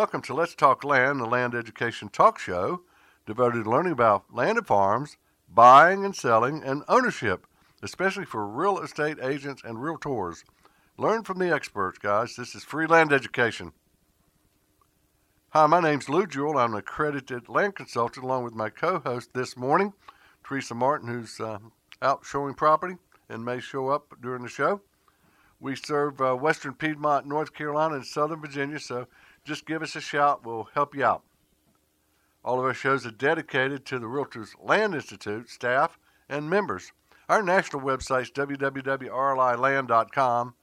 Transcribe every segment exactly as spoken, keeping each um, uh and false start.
Welcome to Let's Talk Land, the land education talk show devoted to learning about landed farms, buying and selling, and ownership, especially for real estate agents and realtors. Learn from the experts, guys. This is free land education. Hi, my name's Lou Jewel. I'm an accredited land consultant along with my co-host this morning, Teresa Martin, who's uh, out showing property and may show up during the show. We serve uh, western Piedmont, North Carolina, and southern Virginia, so just give us a shout. We'll help you out. All of our shows are dedicated to the Realtors Land Institute staff and members. Our national website is w w w dot r l i land dot com.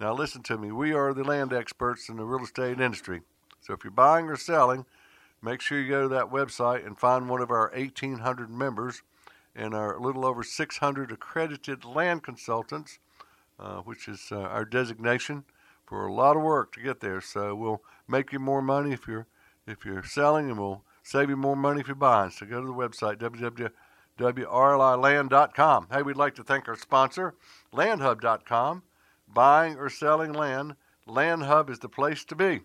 Now listen to me. We are the land experts in the real estate industry. So if you're buying or selling, make sure you go to that website and find one of our eighteen hundred members and our little over six hundred accredited land consultants, uh, which is uh, our designation for a lot of work to get there. So we'll make you more money if you're if you're selling, and we'll save you more money if you're buying. So go to the website, w w w dot r l i land dot com. Hey, we'd like to thank our sponsor, land hub dot com. Buying or selling land, LandHub is the place to be.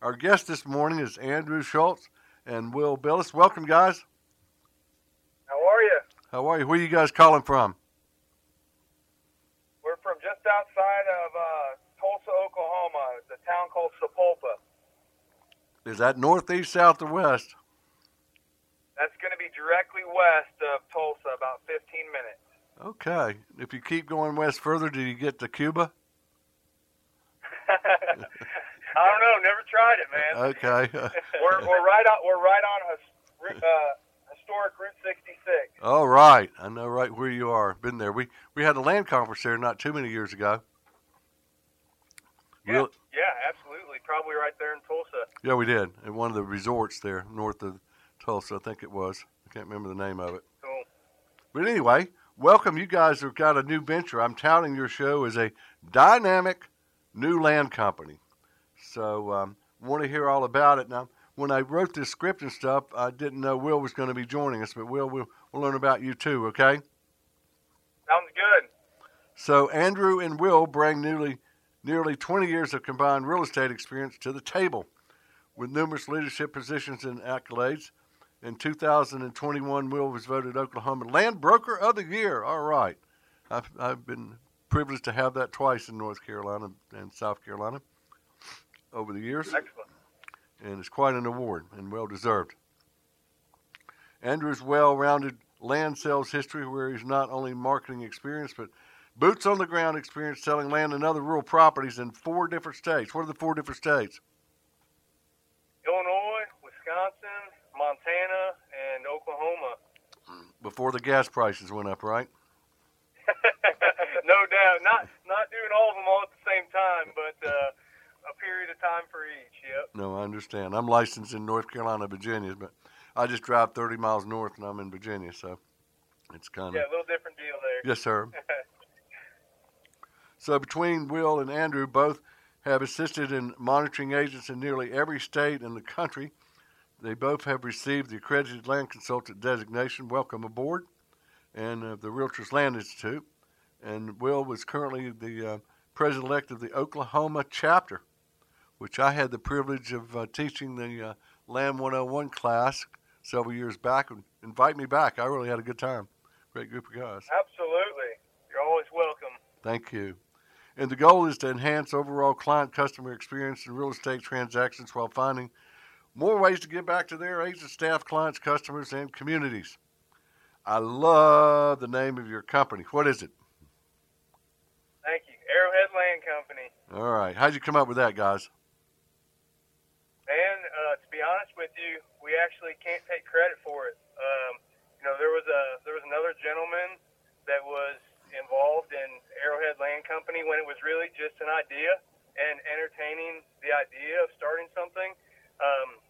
Our guest this morning is Andrew Shultz and Will Bellis. Welcome, guys. How are you? How are you? Where are you guys calling from? We're from just outside of uh, Tulsa, Oklahoma. It's a town called Sepulpa. Is that northeast, south, or west? That's going to be directly west of Tulsa, about fifteen minutes. Okay. If you keep going west further, do you get to Cuba? I don't know. Never tried it, man. Okay. we're we're right on we're right on his, uh, historic Route sixty-six. All right, I know right where you are. Been there. We we had a land conference there not too many years ago. Yeah, really? Yeah, absolutely. Probably right there in Tulsa. Yeah, we did at one of the resorts there north of Tulsa. I think it was. I can't remember the name of it. Cool. But anyway, welcome. You guys have got a new venture. I'm touting your show as a dynamic new land company. So um want to hear all about it. Now, when I wrote this script and stuff, I didn't know Will was going to be joining us, but Will, we'll, we'll learn about you too, okay? Sounds good. So Andrew and Will bring nearly, nearly twenty years of combined real estate experience to the table with numerous leadership positions and accolades. In two thousand twenty-one, Will was voted Oklahoma Land Broker of the Year. All right. I've, I've been privileged to have that twice in North Carolina and South Carolina over the years. Excellent. And it's quite an award and well-deserved. Andrew's well-rounded land sales history, where he's not only marketing experience, but boots-on-the-ground experience selling land and other rural properties in four different states. What are the four different states? Illinois, Wisconsin, Montana, and Oklahoma. Before the gas prices went up, right? No doubt. Not, not doing all of them all at the same time, but... Uh, a period of time for each, yep. No, I understand. I'm licensed in North Carolina, Virginia, but I just drive thirty miles north and I'm in Virginia, so it's kind of... Yeah, a little different deal there. Yes, sir. So between Will and Andrew, both have assisted in monitoring agents in nearly every state in the country. They both have received the Accredited Land Consultant designation. Welcome aboard. And uh, the Realtors Land Institute. And Will was currently the uh, president-elect of the Oklahoma chapter, which I had the privilege of uh, teaching the uh, Land one oh one class several years back. And invite me back. I really had a good time. Great group of guys. Absolutely. You're always welcome. Thank you. And the goal is to enhance overall client customer experience in real estate transactions while finding more ways to give back to their agents, staff, clients, customers, and communities. I love the name of your company. What is it? Thank you. Arrowhead Land Company. All right. How'd you come up with that, guys? Man, uh, to be honest with you, we actually can't take credit for it. Um, you know, there was a there was another gentleman that was involved in Arrowhead Land Company when it was really just an idea and entertaining the idea of starting something um,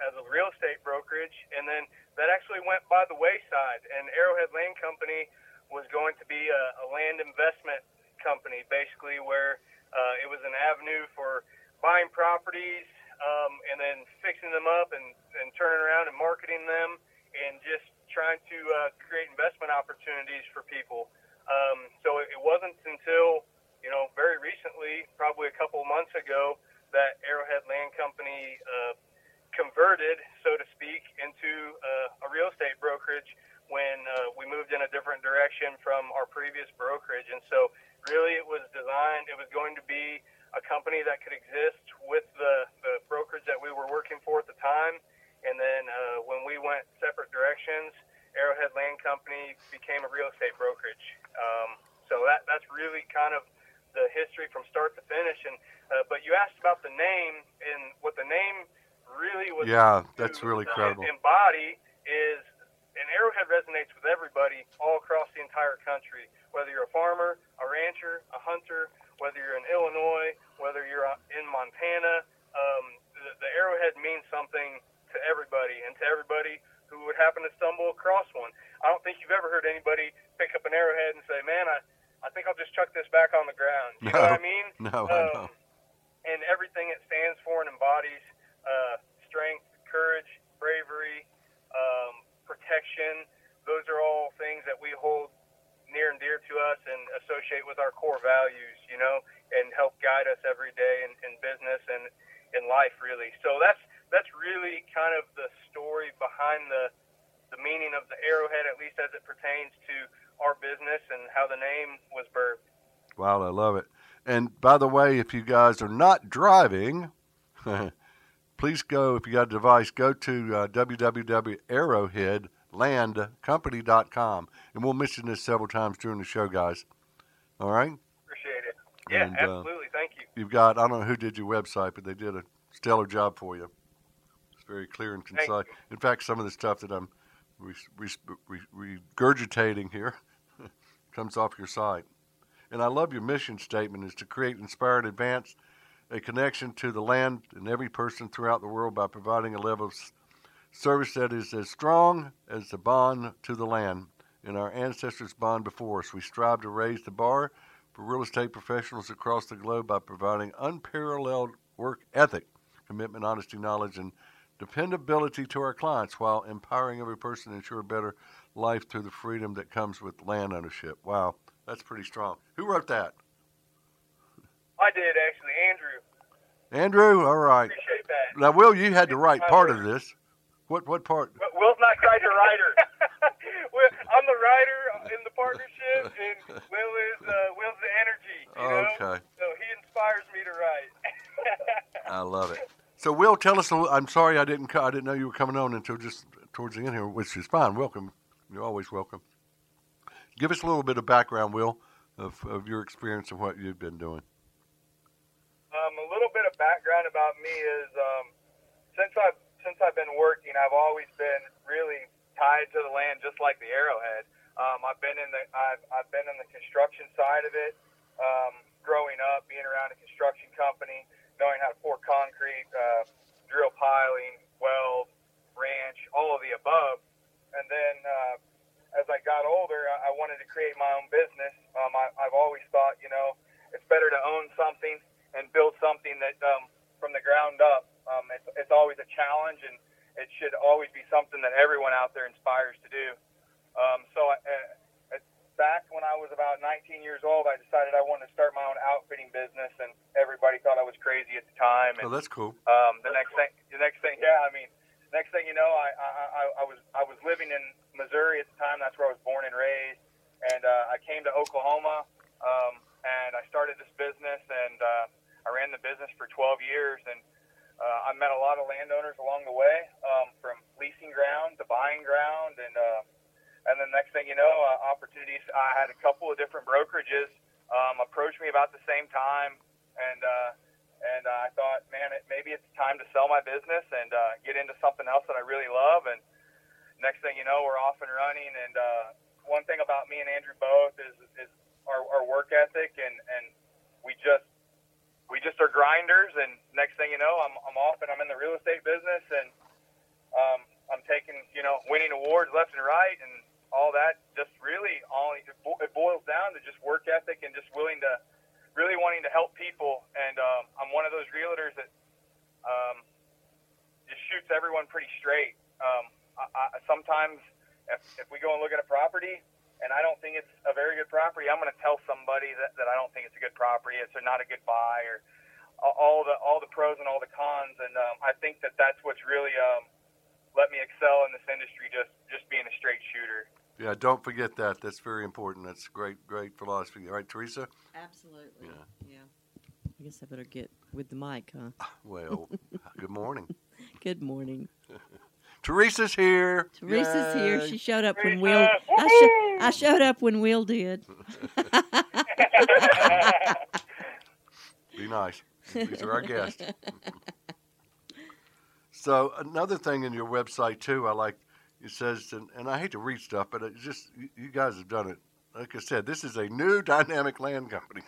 as a real estate brokerage, and then that actually went by the wayside. And Arrowhead Land Company was going to be a, a land investment company, basically, where uh, it was an avenue for buying properties. Um, and then fixing them up and, and turning around and marketing them and just trying to uh, create investment opportunities for people. Um, so it, it wasn't until, you know, very recently, probably a couple of months ago, that Arrowhead Land Company uh, converted, so to speak, into uh, a real estate brokerage when uh, we moved in a different direction from our previous brokerage. And so really it was designed, it was going to be a company that could exist with the, the brokerage that we were working for at the time. And then uh, when we went separate directions, Arrowhead Land Company became a real estate brokerage. Um, so that that's really kind of the history from start to finish. And uh, but you asked about the name, and what the name really was. Yeah, that's to, really uh, credible. Embody is, and Arrowhead resonates with everybody all across the entire country. Whether you're a farmer, a rancher, a hunter, whether you're in Illinois, whether you're in Montana, um, the, the Arrowhead means something to everybody, and to everybody who would happen to stumble across one. I don't think you've ever heard anybody pick up an arrowhead and say, man, I, I think I'll just chuck this back on the ground. You no, know what I mean? No, um, I know. And everything it stands for and embodies, uh, strength, courage, bravery, um, protection, those are all things that we hold near and dear to us and associate with our core values, you know, and help guide us every day in, in business and in life, really. So that's That's really kind of the story behind the the meaning of the Arrowhead, at least as it pertains to our business and how the name was birthed. Wow, I love it. And by the way, if you guys are not driving, please go, if you got a device, go to uh, w w w dot arrowhead land company dot com. And we'll mention this several times during the show, guys. All right? Appreciate it. Yeah, and, absolutely. Uh, Thank you. You've got, I don't know who did your website, but they did a stellar job for you. Very clear and concise. In fact, some of the stuff that I'm re- re- re- regurgitating here comes off your site. And I love your mission statement is to create, inspire, and advance a connection to the land and every person throughout the world by providing a level of service that is as strong as the bond to the land and our ancestors' bond before us. We strive to raise the bar for real estate professionals across the globe by providing unparalleled work ethic, commitment, honesty, knowledge, and dependability to our clients while empowering every person to ensure a better life through the freedom that comes with land ownership. Wow, that's pretty strong. Who wrote that? I did, actually. Andrew. Andrew? All right. Appreciate that. Now, Will, you had to write part of this. What What part? Will's not quite a writer. I'm the writer in the partnership, and Will is uh, Will's the energy. You know? Okay. So he inspires me to write. I love it. So, Will, tell us. A little, I'm sorry I didn't. I didn't know you were coming on until just towards the end here, which is fine. Welcome. You're always welcome. Give us a little bit of background, Will, of, of your experience and what you've been doing. Um, a little bit of background about me is um, since I've since I've been working, I've always been really tied to the land, just like the Arrowhead. Um, I've been in the I've I've been in the construction side of it. Um, growing up, being around a construction company. Knowing how to pour concrete, uh, drill piling, weld, ranch, all of the above. And then uh, as I got older, I, I wanted to create my own business. Um, I, I've always thought, you know, it's better to own something and build something that um, from the ground up. Um, it's, it's always a challenge, and it should always be something that everyone out there inspires to do. Um, so I, uh, back when I was about nineteen years old, I decided I wanted to start my own outfitting business, and everybody thought I was crazy at the time. And, oh, that's cool. Um, the that's next cool. thing, the next thing, yeah, I mean, next thing you know, I, I, I, I was I was living in Missouri at the time. That's where I was born and raised. And uh, I came to Oklahoma, um, and I started this business, and uh, I ran the business for twelve years. And uh, I met a lot of landowners along the way, um, from leasing ground to buying ground. And uh, and the next thing you know, uh, opportunities. I had a couple of different brokerages um, approach me about the same time. And uh, and uh, I thought, man, it, maybe it's time to sell my business and uh, get into something else that I really love. And next thing you know, we're off and running. And uh, one thing about me and Andrew both is is our, our work ethic, and, and we just we just are grinders. And next thing you know, I'm I'm off and I'm in the real estate business, and um, I'm taking you know winning awards left and right and all that. Just really, all it boils down to just work ethic and just willing to. Really wanting to help people, and um, I'm one of those realtors that um, just shoots everyone pretty straight. Um, I, I, sometimes if, if we go and look at a property and I don't think it's a very good property, I'm going to tell somebody that, that I don't think it's a good property, it's not a good buy, or all the all the pros pros and all the cons. And um, I think that that's what's really um, let me excel in this industry, just, just being a straight shooter. Yeah, don't forget that. That's very important. That's great, great philosophy. All right, Teresa? Absolutely. Yeah. yeah. I guess I better get with the mic, huh? Well, good morning. Good morning. Teresa's here. Teresa's Yay. here. She showed up Teresa. when Will. I, sho- I showed up when Will did. Be nice. These are our guests. So another thing in your website too, I like. It says, and, and I hate to read stuff, but it's just you, you guys have done it. Like I said, this is a new Dynamic Land Company.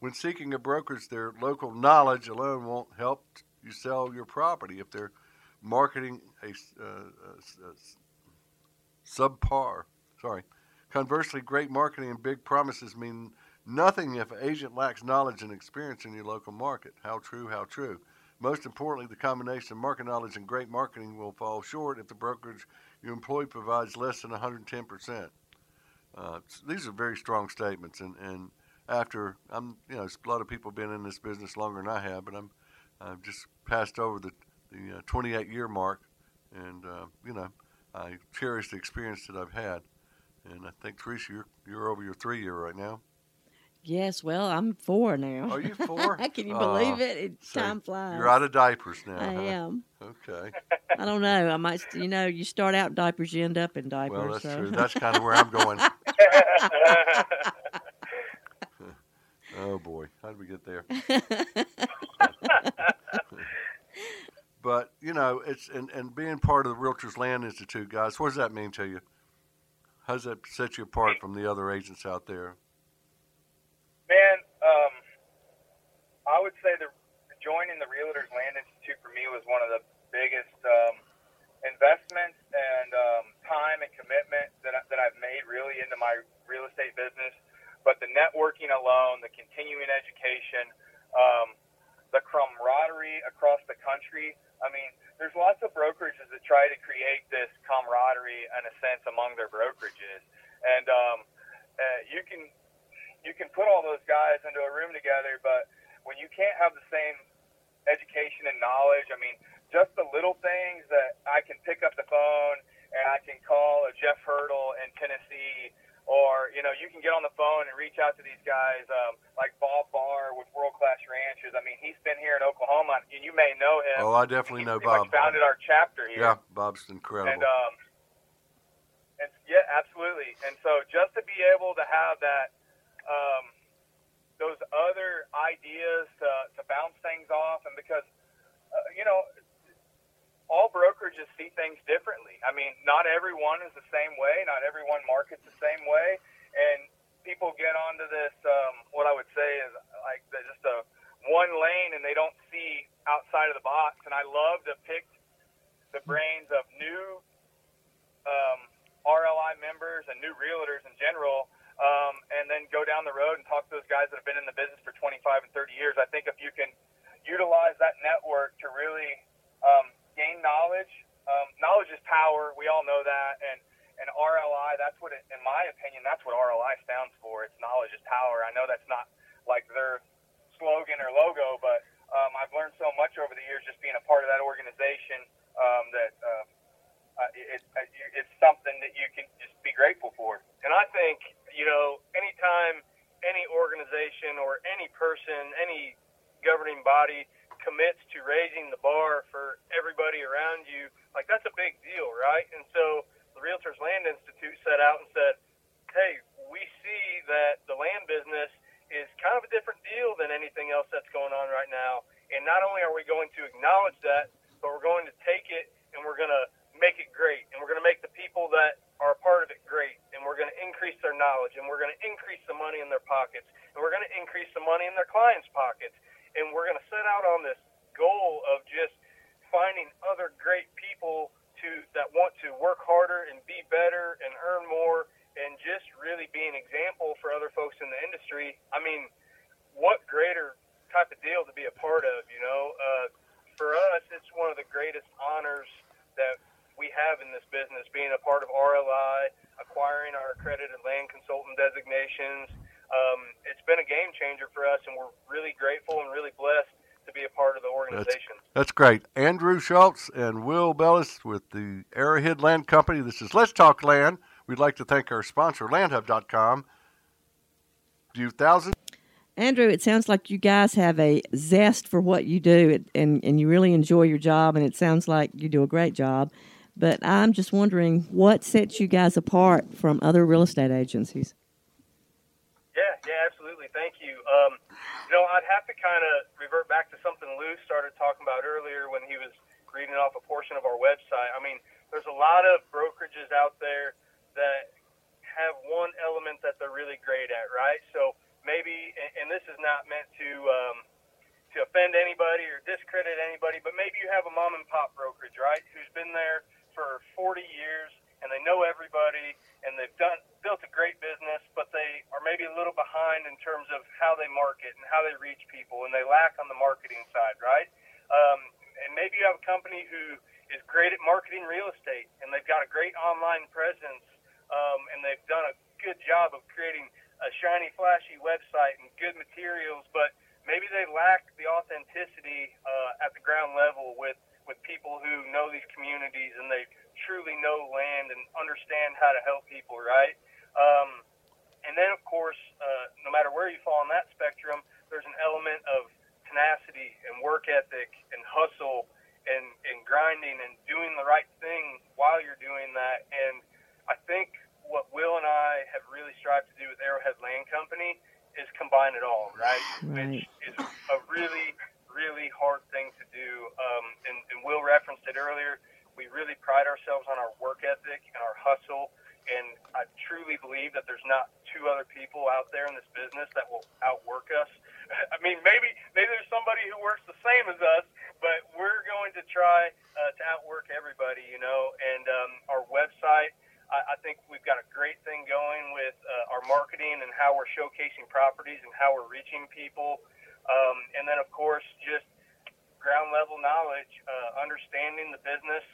When seeking a brokerage, their local knowledge alone won't help you sell your property if they're marketing a, uh, a, a subpar. Sorry. Conversely, great marketing and big promises mean nothing if an agent lacks knowledge and experience in your local market. How true, how true. Most importantly, the combination of market knowledge and great marketing will fall short if the brokerage you employ provides less than one hundred ten percent. Uh, these are very strong statements, and, and after I'm, you know, a lot of people have been in this business longer than I have, but I'm, I've just passed over the the uh, twenty-eight year mark, and uh, you know, I cherish the experience that I've had, and I think Teresa, you're you're over your three year right now. Yes, well, I'm four now. Are you four? Can you believe uh, it? It so time flies. You're out of diapers now. I huh? am. Okay. I don't know. I might, you know, you start out in diapers, you end up in diapers. Well, that's so. true. That's kind of where I'm going. Oh, boy. How did we get there? But, you know, it's and, and being part of the Realtors Land Institute, guys, what does that mean to you? How does that set you apart from the other agents out there? Man, um, I would say the joining the Realtors Land Institute for me was one of the biggest um, investments and um, time and commitment that, I, that I've made really into my real estate business. But the networking alone, the continuing education, um, the camaraderie across the country. I mean, there's lots of brokerages that try to create this camaraderie in a sense among their brokerages. And um, uh, you can... You can put all those guys into a room together, but when you can't have the same education and knowledge, I mean, just the little things that I can pick up the phone and I can call a Jeff Hurdle in Tennessee, or, you know, you can get on the phone and reach out to these guys um, like Bob Barr with World Class Ranches. I mean, he's been here in Oklahoma, and you may know him. Oh, I definitely know Bob. He founded our chapter here. Yeah, Bob's incredible. And, um, and yeah, absolutely. And so just to be able to have that, Um, those other ideas to, to bounce things off, and because, uh, you know, all brokerages see things differently. I mean, not everyone is the same way. Not everyone markets the same way. And people get onto this, um, what I would say is like just a one lane, and they don't see outside of the box. And I love to pick the brains of new um, R L I members and new realtors in general, Um, and then go down the road and talk to those guys that have been in the business for twenty-five and thirty years. I think if you can utilize that network to really um, gain knowledge, um, knowledge is power. We all know that. And, and R L I, that's what, it, in my opinion, that's what R L I stands for. It's knowledge is power. I know that's not like their slogan or logo, but um, I've learned so much over the years just being a part of that organization um, that uh, it, it, it's something that you can just be grateful for. And I think... You know, anytime any organization or any person, any governing body commits to raising the bar for everybody around you, like that's a big deal, right? And so the Realtors Land Institute set out and said, hey, we see that the land business is kind of a different deal than anything else that's going on right now. And not only are we going to acknowledge that, but we're going to take it and we're going to make it great. And we're going to make the people that are a part of it great, and we're going to increase their knowledge, and we're going to increase the money in their pockets, and we're going to increase the money in their clients' pockets, and we're going to set out on this goal of just finding other great people to that want to work harder and be better and earn more and just really be an example for other folks in the industry. I mean, what greater type of deal to be a part of, you know? Uh, for us, it's one of the greatest honors that we have in this business, being a part of R L I, acquiring our accredited land consultant designations. Um, it's been a game changer for us, and we're really grateful and really blessed to be be a part of the organization. That's, that's great. Andrew Shultz and Will Bellis with the Arrowhead Land Company. This is Let's Talk Land. We'd like to thank our sponsor, land hub dot com. Few thousand. Andrew, it sounds like you guys have a zest for what you do, and, and you really enjoy your job, and it sounds like you do a great job. But I'm just wondering, what sets you guys apart from other real estate agencies? Yeah, yeah, absolutely. Thank you. Um, you know, I'd have to kind of revert back to something Lou started talking about earlier when he was reading off a portion of our website. I mean, there's a lot of brokerages out there that have one element that they're really great at, right? So maybe, and this is not meant to um, to offend anybody or discredit anybody, but maybe you have a mom-and-pop brokerage, right, who's been there for forty years, and they know everybody, and they've done built a great business, but they are maybe a little behind in terms of how they market and how they reach people, and they lack on the marketing side, right? Um, and maybe you have a company who is great at marketing real estate, and they've got a great online presence, um, and they've done a good job of creating a shiny, flashy website and good materials, but maybe they lack the authenticity uh, at the ground level with, with people who know these communities and they truly know land and understand how to help people, right? Um, and then, of course, uh, no matter where you fall on that spectrum, there's an element of tenacity and work ethic and hustle and, and grinding and doing the right thing while you're doing that. And I think what Will and I have really strived to do with Arrowhead Land Company is combine it all, right? right. Which is a really, really hard thing to do. Um, and, and Will referenced it earlier. We really pride ourselves on our work ethic and our hustle. And I truly believe that there's not two other people out there in this business that will outwork us. I mean, maybe maybe there's somebody who works the same as us, but we're going to try uh, to outwork everybody, you know. And um, our website, I, I think we've got a great thing going with uh, our marketing and how we're showcasing properties and how we're reaching people. Um, and then, of course, just ground level knowledge, uh, understanding the business,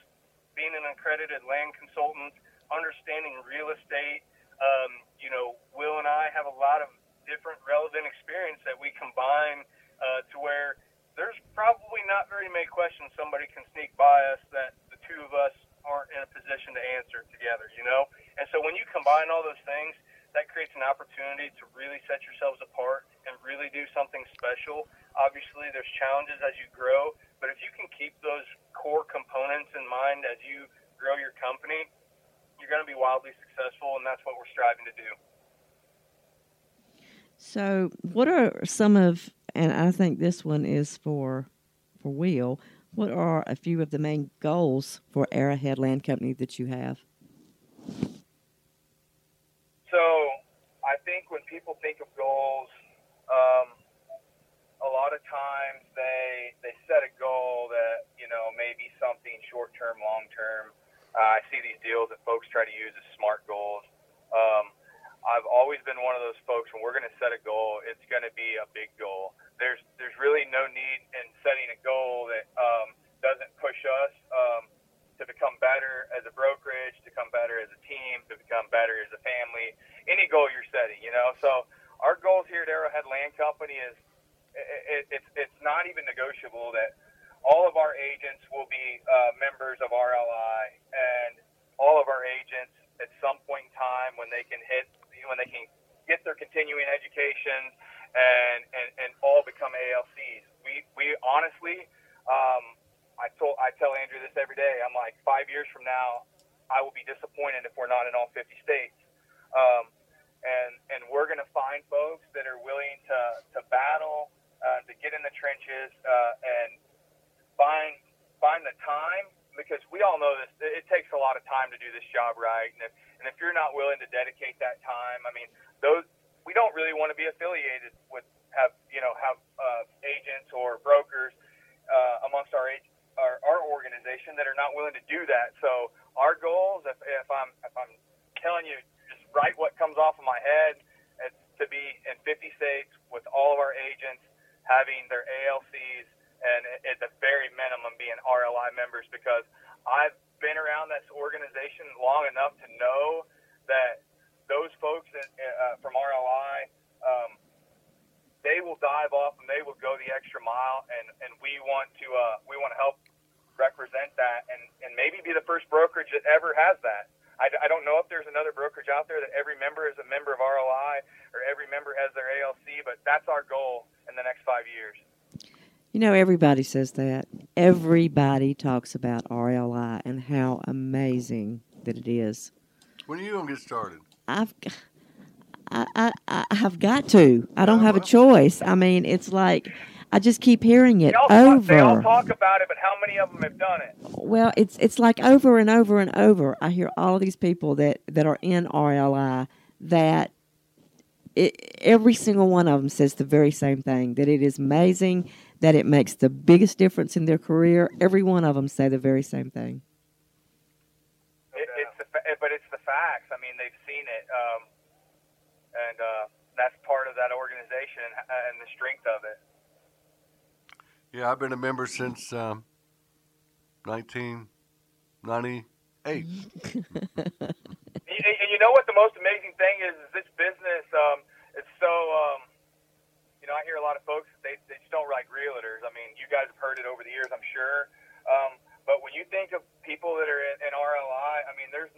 being an accredited land consultant, understanding real estate. Um, you know, Will and I have a lot of different relevant experience that we combine uh, to where there's probably not very many questions somebody can sneak by us that the two of us aren't in a position to answer together, you know? And so when you combine all those things, that creates an opportunity to really set yourselves apart and really do something special. Obviously, there's challenges as you grow, but if you can keep those core components in mind as you grow your company, you're going to be wildly successful, and that's what we're striving to do. So what are some of, and I think this one is for for Will, what are a few of the main goals for Arrowhead Land Company that you have? So I think when people think of goals, um, a lot of times they they set a goal that, you know, maybe something short-term, long-term. Uh, I see these deals that folks try to use as SMART goals. Um, I've always been one of those folks when we're going to set a goal, it's going to be a big goal. There's there's really no need in setting a goal that um, doesn't push us um, to become better as a brokerage, to become better as a team, to become better as a family, any goal you're setting, you know. So our goals here at Arrowhead Land Company is it, it, it's, it's not even negotiable that all of our agents will be uh, members of R L I, and all of our agents at some point in time when they can hit when they can get their continuing education and, and, and all become A L Cs. We we honestly, um, I told I tell Andrew this every day. I'm like, five years from now, I will be disappointed if we're not in all fifty states. Um, and and we're going to find folks that are willing to, to battle, uh, to get in the trenches, uh, and find find the time, because we all know this. It takes a lot of time to do this job right, and if, and if you're not willing to dedicate that time, I mean, those we don't really want to be affiliated with have you know have uh, agents or brokers uh, amongst our, our our organization that are not willing to do that. So our goals, if, if I'm if I'm telling you, just write what comes off of my head. It's to be in fifty states with all of our agents having their A L Cs. And at the very minimum being R L I members, because I've been around this organization long enough to know that those folks that, uh, from R L I, um, they will dive off and they will go the extra mile and, and and we want to uh, we want to help represent that and, and maybe be the first brokerage that ever has that. I, I don't know if there's another brokerage out there that every member is a member of R L I or every member has their A L C, but that's our goal in the next five years. You know, everybody says that. Everybody talks about R L I and how amazing that it is. When are you going to get started? I've, I, I, I've got to. I don't have a choice. I mean, it's like I just keep hearing it they over. Talk, they all talk about it, but how many of them have done it? Well, it's it's like over and over and over. I hear all of these people that, that are in R L I that it, every single one of them says the very same thing, that it is amazing, that it makes the biggest difference in their career. Every one of them say the very same thing. It, it's the, but it's the facts. I mean, they've seen it, um, and uh, that's part of that organization and, and the strength of it. Yeah, I've been a member since um, nineteen ninety-eight. And you know what the most amazing thing is? Is this business um, is so... Um, You know, I hear a lot of folks, they, they just don't like realtors. I mean, you guys have heard it over the years, I'm sure. Um, but when you think of people that are in, in R L I, I mean, there's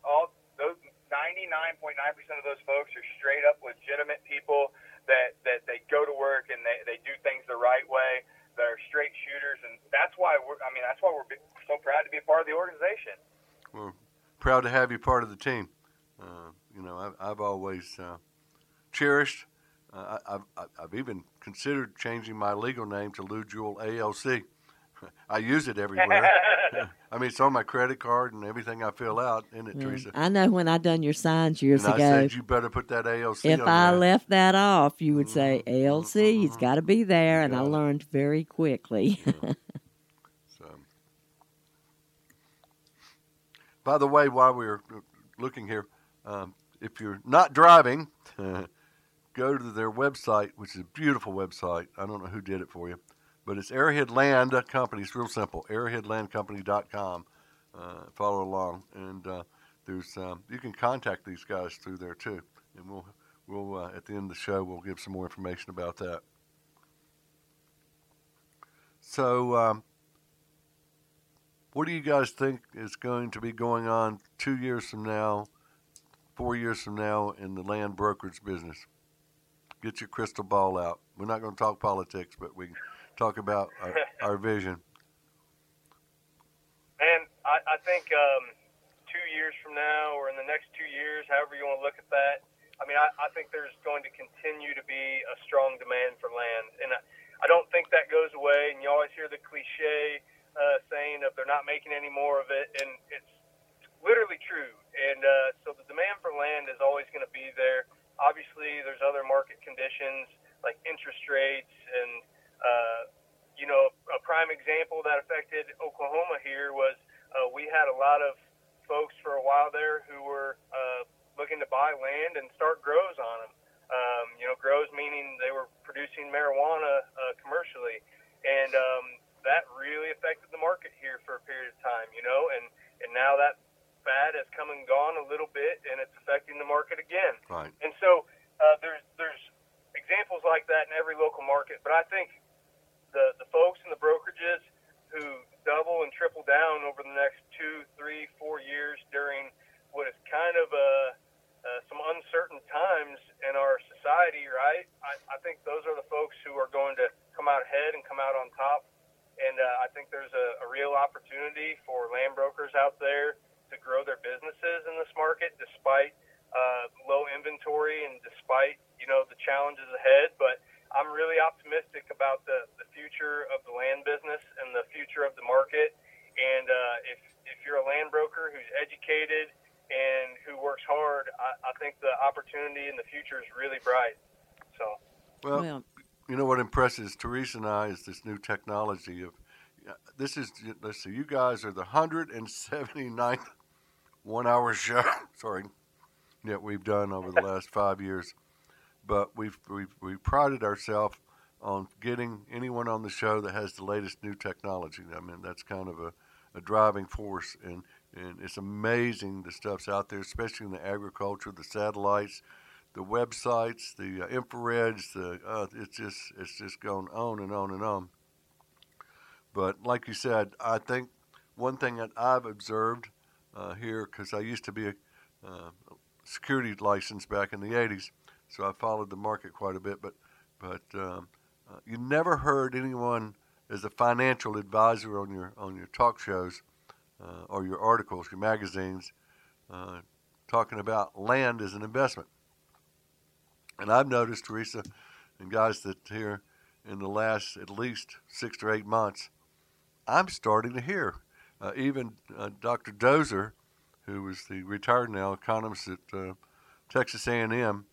all those ninety-nine point nine percent of those folks are straight up legitimate people that, that they go to work and they, they do things the right way. They're straight shooters. And that's why we're, I mean, that's why we're so proud to be a part of the organization. We're proud to have you part of the team. Uh, you know, I've, I've always uh, cherished. Uh, I've, I've even considered changing my legal name to Lou Jewel A L C. I use it everywhere. I mean, it's on my credit card and everything I fill out, isn't it, yeah. Teresa? I know when I done your signs years and ago. I said, you better put that A L C if on If I there. Left that off, you would say, A L C, mm-hmm. It's got to be there, yeah. And I learned very quickly. Yeah. So, by the way, while we were looking here, um, if you're not driving... go to their website, which is a beautiful website. I don't know who did it for you, but it's Arrowhead Land Company. It's real simple, arrowhead land company dot com. Uh, follow along, and uh, there's um, you can contact these guys through there too. And we'll we'll uh, at the end of the show we'll give some more information about that. So, um, what do you guys think is going to be going on two years from now, four years from now in the land brokerage business? Get your crystal ball out. We're not going to talk politics, but we can talk about our, our vision. And I, I think um, two years from now or in the next two years, however you want to look at that, I mean, I, I think there's going to continue to be a strong demand for land. And I, I don't think that goes away. And you always hear the cliche uh, saying of they're not making any more of it. And it's literally true. And uh, so the demand for land is always going to be there. Obviously, there's other market conditions like interest rates and, uh, you know, a prime example that affected Oklahoma here was uh, we had a lot of folks for a while there who were uh, looking to buy land and start grows on them. Um, you know, grows meaning they were producing marijuana uh, commercially. And um, that really affected the market here for a period of time, you know, and, and now that fad has come and gone a little bit, and it's affecting the market again. Right. And so uh, there's there's examples like that in every local market. But I think the the folks in the brokerages who double and triple down over the next two, three, four years during what is kind of a, uh, some uncertain times in our society, right? I, I think those are the folks who are going to come out ahead and come out on top. And uh, I think there's a, a real opportunity for land brokers out there to grow their businesses in this market despite uh, low inventory and despite, you know, the challenges ahead. But I'm really optimistic about the, the future of the land business and the future of the market. And uh, if, if you're a land broker who's educated and who works hard, I, I think the opportunity in the future is really bright. So, well, yeah. You know what impresses Teresa and I is this new technology of uh, this is, let's see, you guys are the one hundred seventy-ninth one-hour show, sorry, that we've done over the last five years. But we've we've we've prided ourselves on getting anyone on the show that has the latest new technology. I mean, that's kind of a, a driving force, and, and it's amazing the stuff's out there, especially in the agriculture, the satellites, the websites, the uh, infrareds. The uh, it's just it's just going on and on and on. But like you said, I think one thing that I've observed uh, here, because I used to be a uh, security license back in the eighties, so I followed the market quite a bit, but but um, uh, you never heard anyone as a financial advisor on your on your talk shows uh, or your articles, your magazines, uh, talking about land as an investment. And I've noticed, Teresa, and guys, that here in the last at least six to eight months, I'm starting to hear. Uh, even uh, Doctor Dozer, who was the retired now economist at uh, Texas A and M,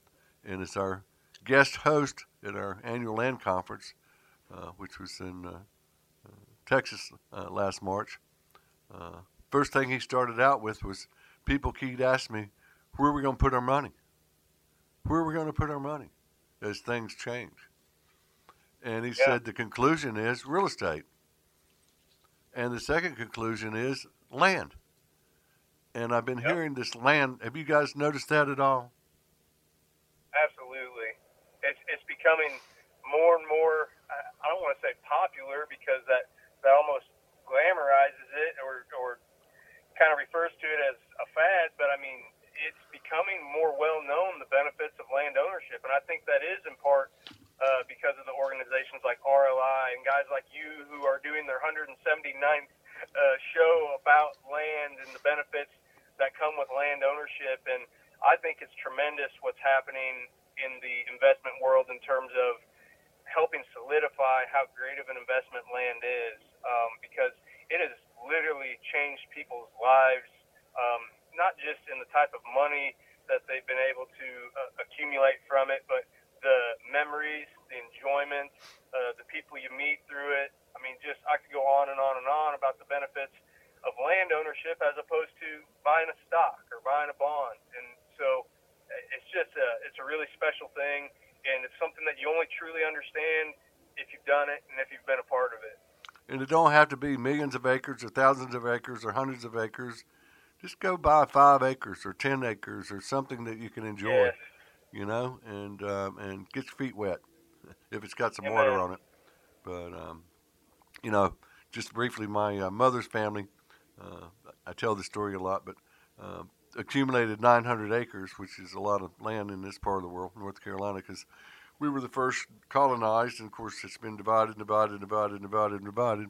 and is our guest host at our annual land conference, uh, which was in uh, uh, Texas uh, last March. Uh, first thing he started out with was people keep asking me, where are we going to put our money? Where are we going to put our money as things change? And he yeah. said the conclusion is real estate. And the second conclusion is land. And I've been yep. hearing this land. Have you guys noticed that at all? Absolutely. It's it's becoming more and more, I don't want to say popular because that, that almost glamorizes it or, or kind of refers to it as a fad, but I mean, it's becoming more well-known, the benefits of land ownership. And I think that is in part uh, because of the organizations like R L I and guys like you who are doing their one hundred seventy-ninth uh, show about land and the benefits that come with land ownership. And I think it's tremendous what's happening in the investment world in terms of helping solidify how great of an investment land is, um, because it has literally changed people's lives, um, not just in the type of money that they've been able to uh, accumulate from it, but the memories, the enjoyment, uh, the people you meet through it. I mean, just I could go on and on and on about the benefits of land ownership as opposed to buying a stock or buying a bond. And so it's just a, it's a really special thing, and it's something that you only truly understand if you've done it and if you've been a part of it. And it don't have to be millions of acres or thousands of acres or hundreds of acres. Just go buy five acres or ten acres or something that you can enjoy, yes. you know, and um, and get your feet wet if it's got some Amen. water on it. But, um, you know, just briefly, my uh, mother's family, uh, I tell this story a lot, but uh, accumulated nine hundred acres, which is a lot of land in this part of the world, North Carolina, because we were the first colonized, and, of course, it's been divided, divided, divided, divided, divided.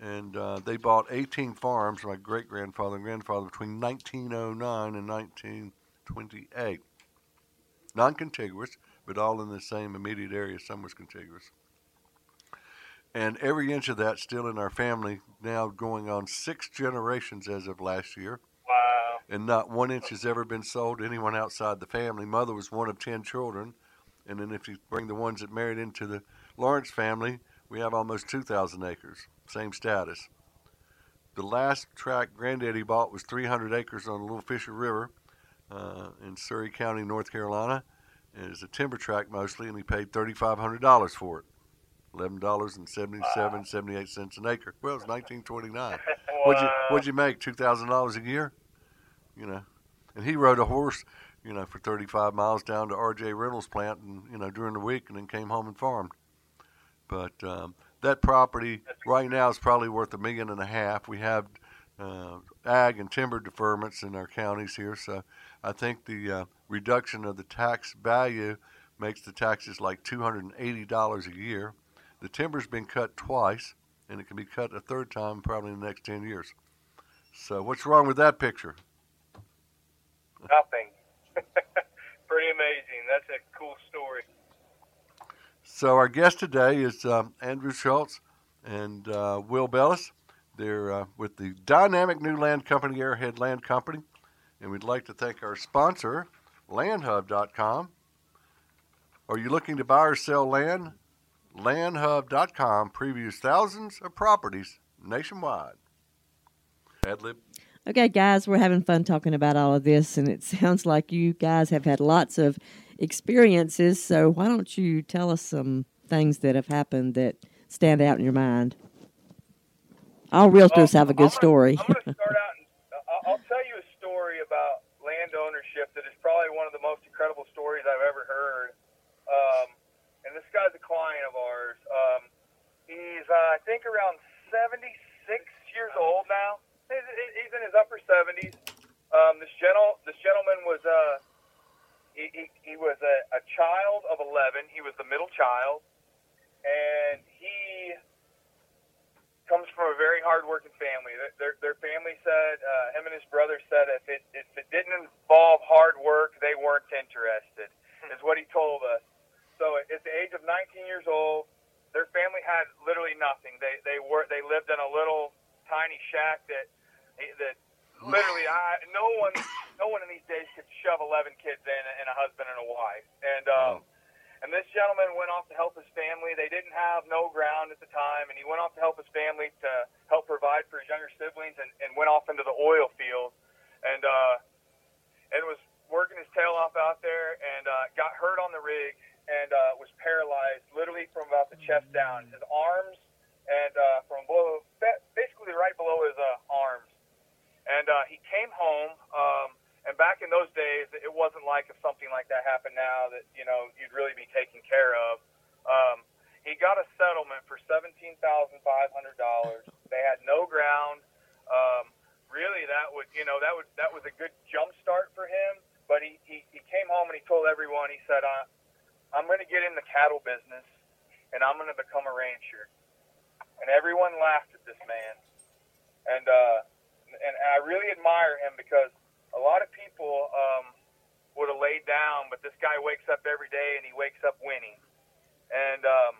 And uh, they bought eighteen farms, my great-grandfather and grandfather, between nineteen oh nine and nineteen twenty-eight. Non-contiguous, but all in the same immediate area. Some was contiguous. And every inch of that still in our family, now going on six generations as of last year. Wow. And not one inch has ever been sold to anyone outside the family. Mother was one of ten children. And then if you bring the ones that married into the Lawrence family, we have almost two thousand acres. Same status. The last tract Granddaddy bought was three hundred acres on the Little Fisher River uh, in Surry County, North Carolina. It is a timber tract mostly, and he paid three thousand five hundred dollars for it. eleven dollars and seventy-seven cents, wow. seventy-eight cents an acre. Well, it's nineteen twenty-nine. Wow. What'd you, what'd you make, two thousand dollars a year? You know, and he rode a horse, you know, for thirty-five miles down to R J. Reynolds' plant, and you know, during the week, and then came home and farmed. But um, that property right now is probably worth a million and a half. We have uh, ag and timber deferments in our counties here, so I think the uh, reduction of the tax value makes the taxes like two hundred eighty dollars a year. The timber's been cut twice, and it can be cut a third time probably in the next ten years. So what's wrong with that picture? Nothing. Pretty amazing. That's a cool story. So our guest today is um, Andrew Shultz and uh, Will Bellis. They're uh, with the Dynamic New Land Company, Arrowhead Land Company. And we'd like to thank our sponsor, land hub dot com. Are you looking to buy or sell land? land hub dot com previews thousands of properties nationwide. Ad-lib. Okay, guys, we're having fun talking about all of this, and it sounds like you guys have had lots of experiences, so why don't you tell us some things that have happened that stand out in your mind? All realtors well, have a good I'm gonna, story. I'm going to start out, and I'll, I'll tell you a story about land ownership that is probably one of the most incredible stories I've ever heard. Um, and this guy's a client of ours. Um, he's, uh, I think, around seventy-six years old now. He's in his upper seventies. Um, this gentle, this gentleman was uh, he, he, he was a, a child of eleven. He was the middle child, and he comes from a very hardworking family. Their, their family said, uh, him and his brother said, if it if it didn't involve hard work, they weren't interested, is what he told us. So at the age of nineteen years old, their family had literally nothing. They they were they lived in a little tiny shack that that literally I no one no one in these days could shove eleven kids in and a husband and a wife. And um, and this gentleman went off to help his family. They didn't have no ground at the time, and he went off to help his family to help provide for his younger siblings, and, and went off into the oil field, and uh, and was working his tail off out there, and uh, got hurt on the rig, and uh, was paralyzed literally from about the chest down. His arms, and uh, from below, basically right below his uh, arms. And uh, he came home, um, and back in those days, it wasn't like if something like that happened now that, you know, you'd really be taken care of. Um, he got a settlement for seventeen thousand five hundred dollars. They had no ground. Um, really, that would, you know, that would that was a good jump start for him. But he, he, he came home and he told everyone, he said, uh, I'm going to get in the cattle business, and I'm going to become a rancher. And everyone laughed at this man. And, uh, and I really admire him, because a lot of people um, would have laid down, but this guy wakes up every day, and he wakes up winning. And um,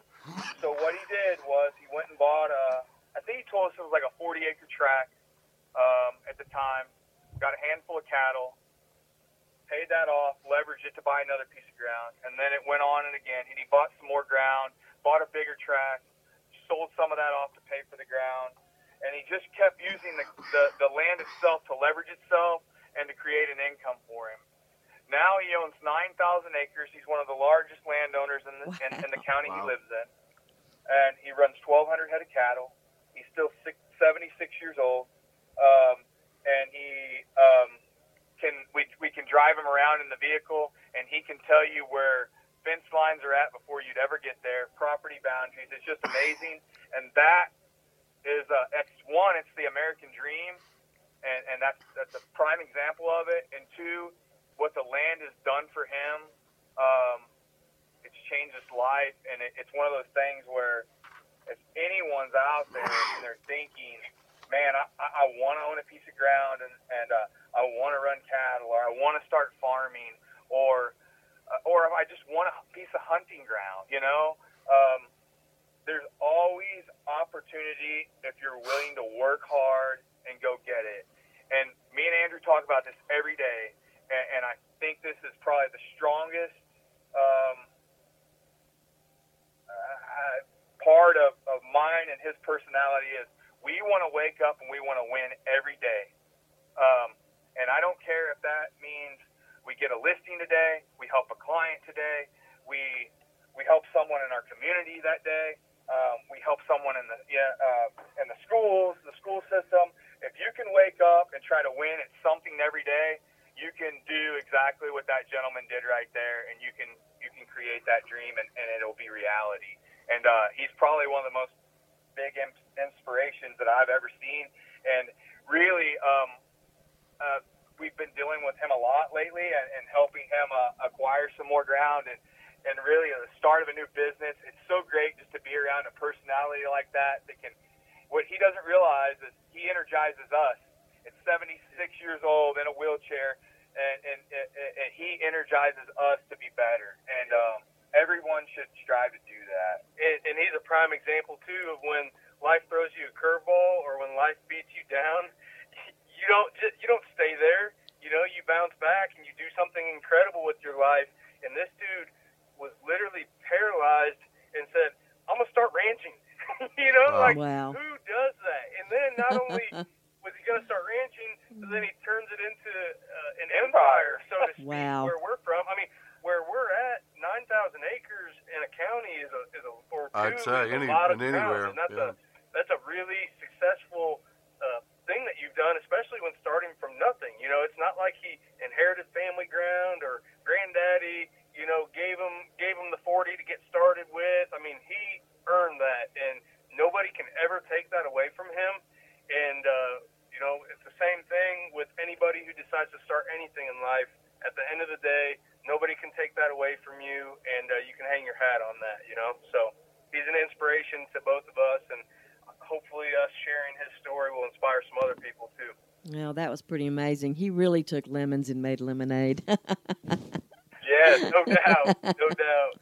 so what he did was he went and bought a, I think he told us it was like a forty-acre tract um, at the time, got a handful of cattle, paid that off, leveraged it to buy another piece of ground, and then it went on and again. And he bought some more ground, bought a bigger tract, sold some of that off to pay for the ground. And he just kept using the, the, the land itself to leverage itself and to create an income for him. Now he owns nine thousand acres. He's one of the largest landowners in the, in, in the county wow. he lives in. And he runs twelve hundred head of cattle. He's still six, seventy-six years old. Um, and he um, can we, we can drive him around in the vehicle, and he can tell you where fence lines are at before you'd ever get there, property boundaries. It's just amazing. And that is uh, one, it's the American dream, and, and that's that's a prime example of it. And two, what the land has done for him, um, it's changed his life, and it, it's one of those things where if anyone's out there and they're thinking, man, I, I want to own a piece of ground, and, and uh, I want to run cattle, or I want to start farming, or uh, or if I just want a piece of hunting ground, you know, um, there's always opportunity if you're willing to work hard and go get it. And me and Andrew talk about this every day, and, and I think this is probably the strongest um, uh, part of, of mine and his personality is we want to wake up and we want to win every day. Um, and I don't care if that means we get a listing today, we help a client today, we we help someone in our community that day. Um, we help someone in the yeah, uh, in the schools, the school system. If you can wake up and try to win at something every day, you can do exactly what that gentleman did right there, and you can you can create that dream, and, and it'll be reality. And uh, he's probably one of the most big in- inspirations that I've ever seen. And really, um, uh, we've been dealing with him a lot lately, and, and helping him uh, acquire some more ground, and. And really, the start of a new business. It's so great just to be around a personality like that. That can. What he doesn't realize is he energizes us. At seventy-six years old in a wheelchair, and and, and, and he energizes us to be better. And um, everyone should strive to do that. And, and he's a prime example too of when life throws you a curveball, or when life beats you down. You don't just, you don't stay there. You know, you bounce back and you do something incredible with your life. And this dude was literally paralyzed and said, I'm going to start ranching. you know, oh, like, wow. Who does that? And then not only was he going to start ranching, but then he turns it into uh, an empire, so to speak, wow. where we're from. I mean, where we're at, nine thousand acres in a county is a, is a or two, I'd say, any, a lot of anywhere. And that's, yeah. a, that's a really successful uh, thing that you've done, especially when starting from nothing. You know, it's not like he inherited family ground or granddaddy, you know, gave him gave him the forty to get started with. I mean, he earned that, and Nobody can ever take that away from him. And, uh, you know, it's the same thing with anybody who decides to start anything in life. At the end of the day, nobody can take that away from you, and uh, you can hang your hat on that, you know. So he's an inspiration to both of us, and hopefully us sharing his story will inspire some other people too. Well, that was pretty amazing. He really took lemons and made lemonade. Yeah, no doubt, no doubt.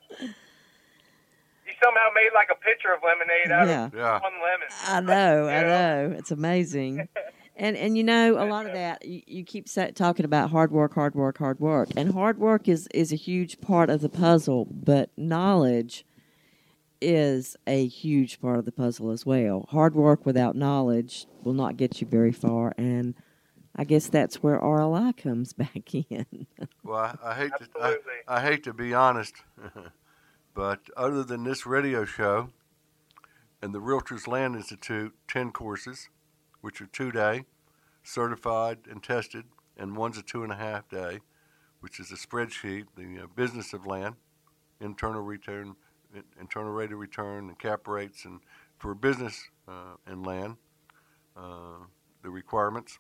He somehow made like a pitcher of lemonade out yeah. of yeah. one lemon. I know, yeah. I know. It's amazing. and and you know, a lot of that, you, you keep talking about hard work, hard work, hard work. And hard work is, is a huge part of the puzzle, but knowledge is a huge part of the puzzle as well. Hard work without knowledge will not get you very far, and I guess that's where R L I comes back in. Well, I, I hate Absolutely. to I, I hate to be honest, but other than this radio show and the Realtors Land Institute ten courses, which are two day, certified and tested, and one's a two and a half day, which is a spreadsheet, the you know, business of land, internal return. Internal rate of return and cap rates, and for business uh, and land, uh, the requirements.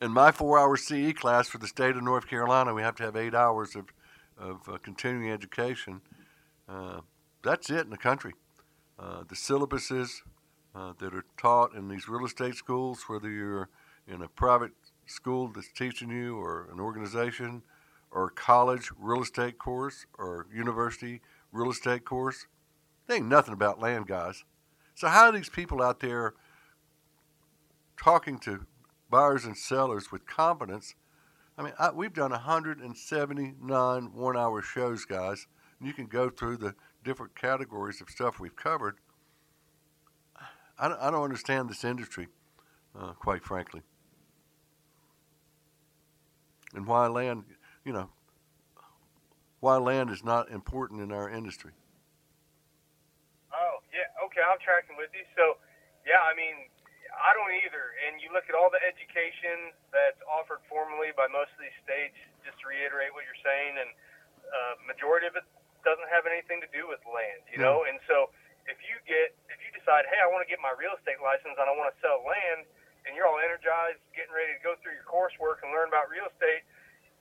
In my four-hour C E class for the state of North Carolina, we have to have eight hours of of uh, continuing education. Uh, that's it in the country. Uh, the syllabuses uh, that are taught in these real estate schools, whether you're in a private school that's teaching you, or an organization, or college real estate course, or university real estate course. They ain't nothing about land, guys. So how are these people out there talking to buyers and sellers with confidence? I mean, I, we've done one hundred seventy-nine one-hour shows, guys. And you can go through the different categories of stuff we've covered. I don't, I don't understand this industry, uh, quite frankly. And why land, you know, why land is not important in our industry. Oh, yeah, okay, I'm tracking with you. So, yeah, I mean, I don't either. And you look at all the education that's offered formally by most of these states, just to reiterate what you're saying, and uh, majority of it doesn't have anything to do with land, you mm-hmm. know? And so if you get, if you decide, hey, I want to get my real estate license and I want to sell land, and you're all energized, getting ready to go through your coursework and learn about real estate,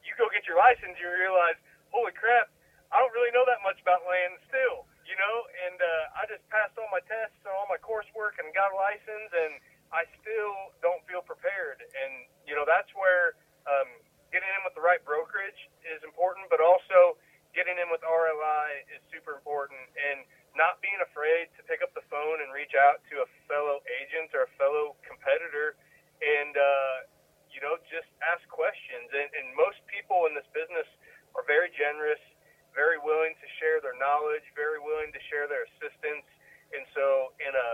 you go get your license, you realize, holy crap, I don't really know that much about land still, you know, and uh, I just passed all my tests and all my coursework and got a license, and I still don't feel prepared. And, you know, that's where um, getting in with the right brokerage is important, but also getting in with R L I is super important, and not being afraid to pick up the phone and reach out to a fellow agent or a fellow competitor and, uh, you know, just ask questions. And, and most people in this business are very generous, very willing to share their knowledge, very willing to share their assistance. And so in a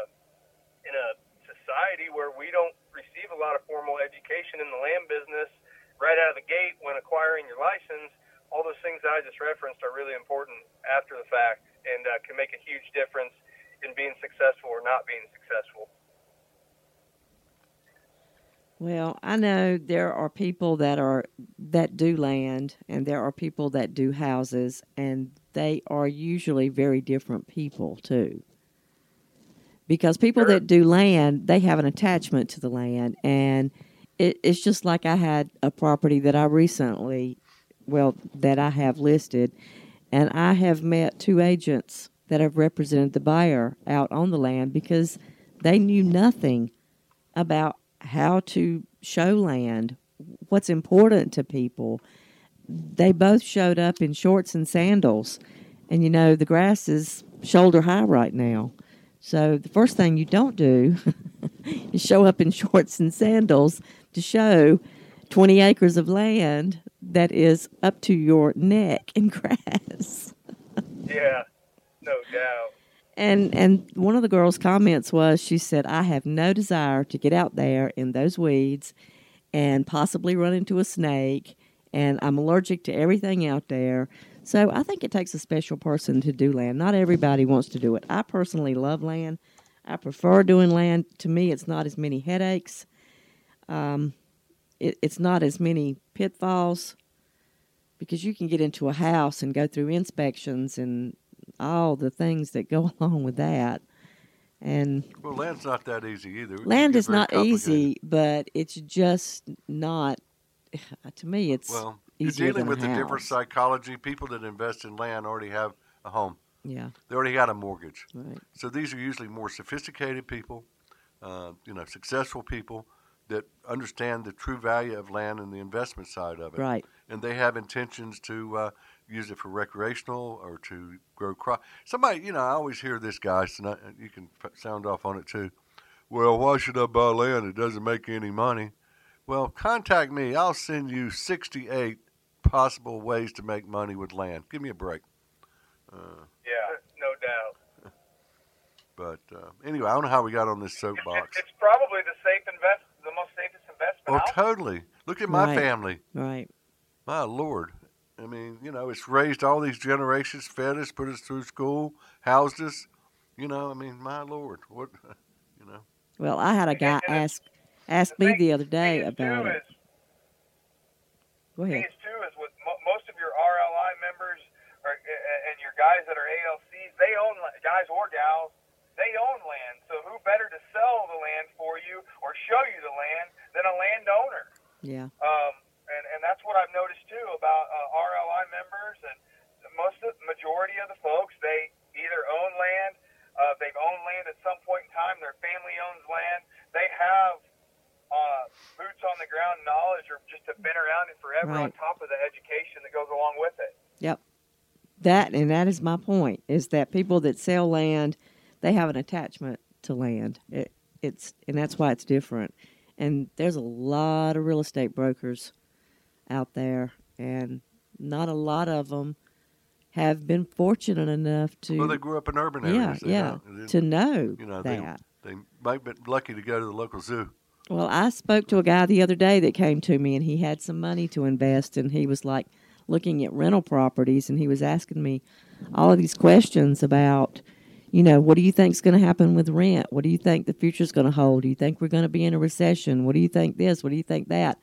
in a society where we don't receive a lot of formal education in the land business, right out of the gate when acquiring your license, all those things that I just referenced are really important after the fact, and uh, can make a huge difference in being successful or not being successful. Well, I know there are people that are that do land, and there are people that do houses, and they are usually very different people too. Because people that do land, they have an attachment to the land, and it, it's just like I had a property that I recently, well, that I have listed, and I have met two agents that have represented the buyer out on the land because they knew nothing about how to show land, what's important to people. They both showed up in shorts and sandals. And, you know, the grass is shoulder high right now. So the first thing you don't do is show up in shorts and sandals to show twenty acres of land that is up to your neck in grass. Yeah, no doubt. And and one of the girls' comments was, she said, I have no desire to get out there in those weeds and possibly run into a snake, and I'm allergic to everything out there. So I think it takes a special person to do land. Not everybody wants to do it. I personally love land. I prefer doing land. To me, it's not as many headaches. Um, it, it's not as many pitfalls, because you can get into a house and go through inspections and all the things that go along with that. And well, land's not that easy either. We land is not easy, but it's just not, to me, it's well, easier you're dealing with a, a different psychology. People that invest in land already have a home. Yeah. They already got a mortgage. Right. So these are usually more sophisticated people, uh, you know, successful people that understand the true value of land and the investment side of it. Right. And they have intentions to uh, use it for recreational or to grow crop. Somebody, you know, I always hear this guy, so you can sound off on it too. Well, why should I buy land? It doesn't make any money. Well, contact me. I'll send you sixty-eight possible ways to make money with land. Give me a break. Uh, yeah, no doubt. But uh, anyway, I don't know how we got on this soapbox. It's, it's probably the safe investment. The most safest investment. Oh, totally. Look at my right. family. Right. My Lord. I mean, you know, it's raised all these generations, fed us, put us through school, housed us. You know, I mean, my Lord. What, you know. Well, I had a guy and ask ask the me thing, the other day about it. Is, Go ahead. The thing is, too, is with mo- most of your R L I members are, and your guys that are A L Cs, they own, guys or gals, they own land, so who better to sell the land for you or show you the land than a landowner? Yeah. Um, and, and that's what I've noticed, too, about uh, R L I members and most of, majority of the folks, they either own land, uh, they've owned land at some point in time, their family owns land, they have uh, boots-on-the-ground knowledge or just have been around it forever right. on top of the education that goes along with it. Yep. That, and that is my point, is that people that sell land, they have an attachment to land. It, it's and that's why it's different. And there's a lot of real estate brokers out there, and not a lot of them have been fortunate enough to. Well, they grew up in urban areas. Yeah, yeah. They, to know, you know that they, they might be lucky to go to the local zoo. Well, I spoke to a guy the other day that came to me, and he had some money to invest, and he was like looking at rental properties, and he was asking me all of these questions about. You know, what do you think is going to happen with rent? What do you think the future is going to hold? Do you think we're going to be in a recession? What do you think this? What do you think that?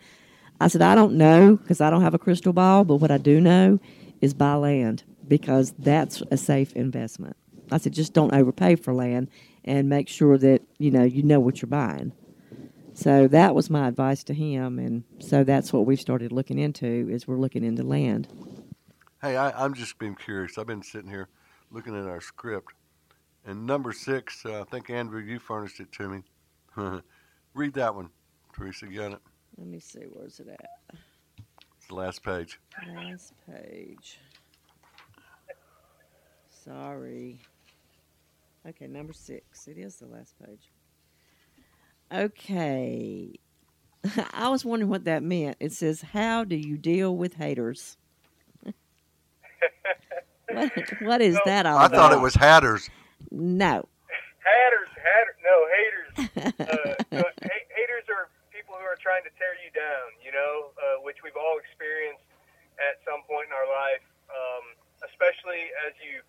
I said, I don't know because I don't have a crystal ball, but what I do know is buy land because that's a safe investment. I said, just don't overpay for land and make sure that, you know, you know what you're buying. So that was my advice to him, and so that's what we've started looking into is we're looking into land. Hey, I, I'm just being curious. I've been sitting here looking at our script. And number six, uh, I think, Andrew, you furnished it to me. Read that one, Teresa. You got it? Let me see. Where's it at? It's the last page. Last page. Sorry. Okay, number six. It is the last page. Okay. I was wondering what that meant. It says, how do you deal with haters? what, what is that all about? I thought it was hatters. No. Hatters, hatters, no, haters. Uh, so ha- haters are people who are trying to tear you down, you know, uh, which we've all experienced at some point in our life, um, especially as you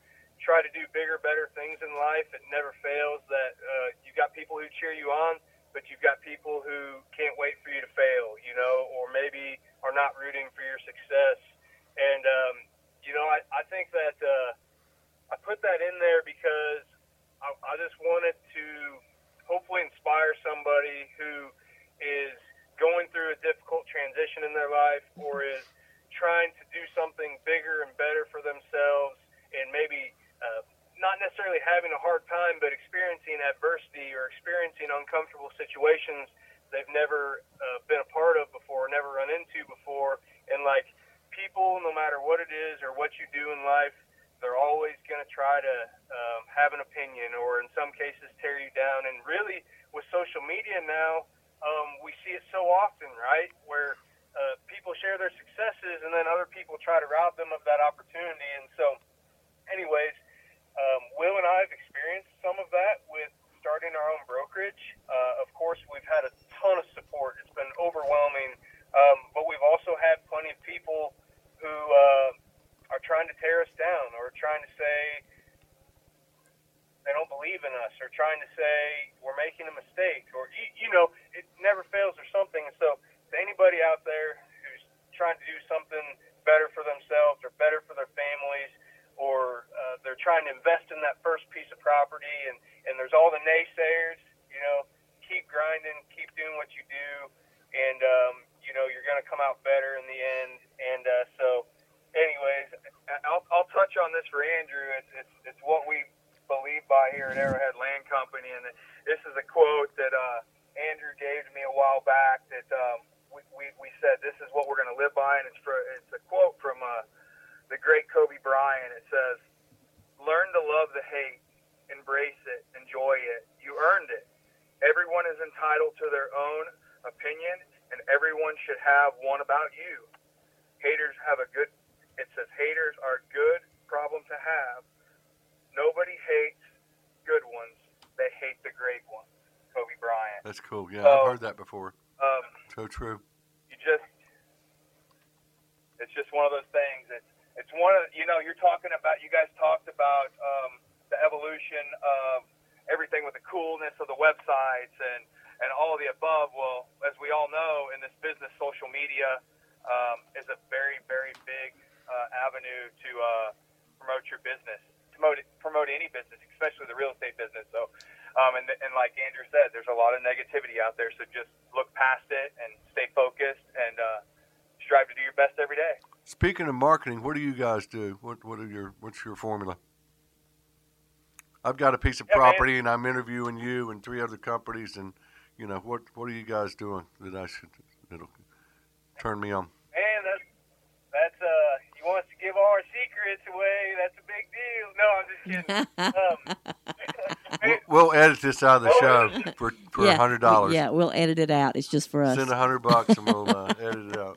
try to do bigger, better things in life. It never fails that uh, you've got people who cheer you on, but you've got people who can't wait for you to fail, you know, or maybe are not rooting for your success. And, um, you know, I, I think that... Uh, I put that in there because I, I just wanted to hopefully inspire somebody who is going through a difficult transition in their life or is trying to do something bigger and better for themselves and maybe uh, not necessarily having a hard time but experiencing adversity or experiencing uncomfortable situations they've never uh, been a part of before, never run into before. And, like, people, no matter what it is or what you do in life, they're always going to try to um, have an opinion or in some cases tear you down. And really with social media now, um, we see it so often, right, where uh, people share their successes and then other people try to rob them of that opportunity. And so anyways, um, Will and I have experienced some of that with starting our own brokerage. Uh, of course, we've had a ton of support. It's been overwhelming, um, but we've also had plenty of people who uh, – are trying to tear us down or trying to say they don't believe in us or trying to say we're making a mistake or, you know, it never fails or something. And so to anybody out there who's trying to do something better for themselves or better for their families or uh, they're trying to invest in that first piece of property and, and and there's all the naysayers, you know, keep grinding, keep doing what you do, and, um, you know, you're going to come out better in the end. And uh, so, anyways, I'll, I'll touch on this for Andrew. It's, it's, it's what we believe by here at Arrowhead Land Company, and this is a quote that uh, Andrew gave to me a while back that um, we, we, we said this is what we're going to live by, and it's, for, it's a quote from uh, the great Kobe Bryant. It says, "Learn to love the hate, embrace it, enjoy it. You earned it. Everyone is entitled to their own opinion, and everyone should have one about you. Haters have a good, it says haters are a good problem to have. Nobody hates good ones. They hate the great ones." Kobe Bryant. That's cool. Yeah, so, I've heard that before. Um, so true. You just, it's just one of those things that, it's one of, you know, you're talking about, you guys talked about um, the evolution of everything with the coolness of the websites and, and all of the above. Well, as we all know, in this business, social media um, is a very, very big uh, avenue to uh, promote your business, promote promote any business, especially the real estate business. So, um, and, and like Andrew said, there's a lot of negativity out there. So just look past it and stay focused and uh, strive to do your best every day. Speaking of marketing, what do you guys do? What what are your what's your formula? I've got a piece of yeah, property, man. And I'm interviewing you and three other companies, and you know what what are you guys doing that I should that'll turn me on? Man, that's that's uh, you want us to give all our secrets away? That's a big deal. No, I'm just kidding. um, we'll, we'll edit this out of the show for for a yeah, hundred dollars. Yeah, we'll edit it out. It's just for us. Send a hundred bucks, and we'll uh, edit it out.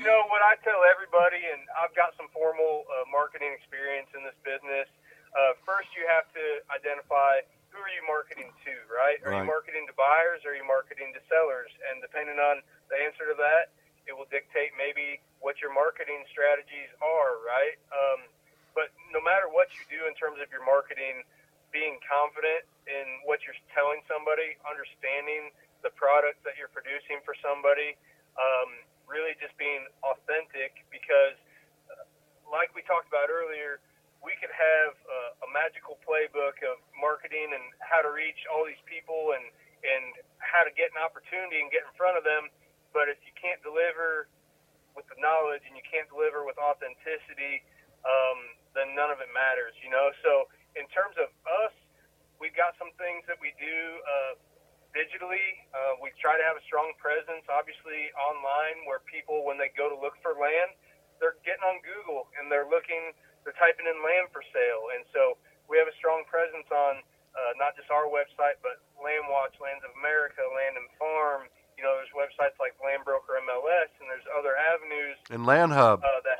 You know, what I tell everybody, and I've got some formal uh, marketing experience in this business, uh, first you have to identify who are you marketing to, right? Are right. you marketing to buyers or are you marketing to sellers? And depending on the answer to that, it will dictate maybe what your marketing strategies are, right? Um, but no matter what you do in terms of your marketing, being confident in what you're telling somebody, understanding the product that you're producing for somebody, um, really just being authentic, because uh, like we talked about earlier, we could have uh, a magical playbook of marketing and how to reach all these people and, and how to get an opportunity and get in front of them. But if you can't deliver with the knowledge and you can't deliver with authenticity, um, then none of it matters, you know? So in terms of us, we've got some things that we do, uh, digitally, uh, we try to have a strong presence, obviously, online, where people, when they go to look for land, they're getting on Google and they're looking, they're typing in land for sale. And so we have a strong presence on uh, not just our website, but LandWatch, Lands of America, Land and Farm. You know, there's websites like LandBroker, M L S, and there's other avenues. And LandHub. Uh, that,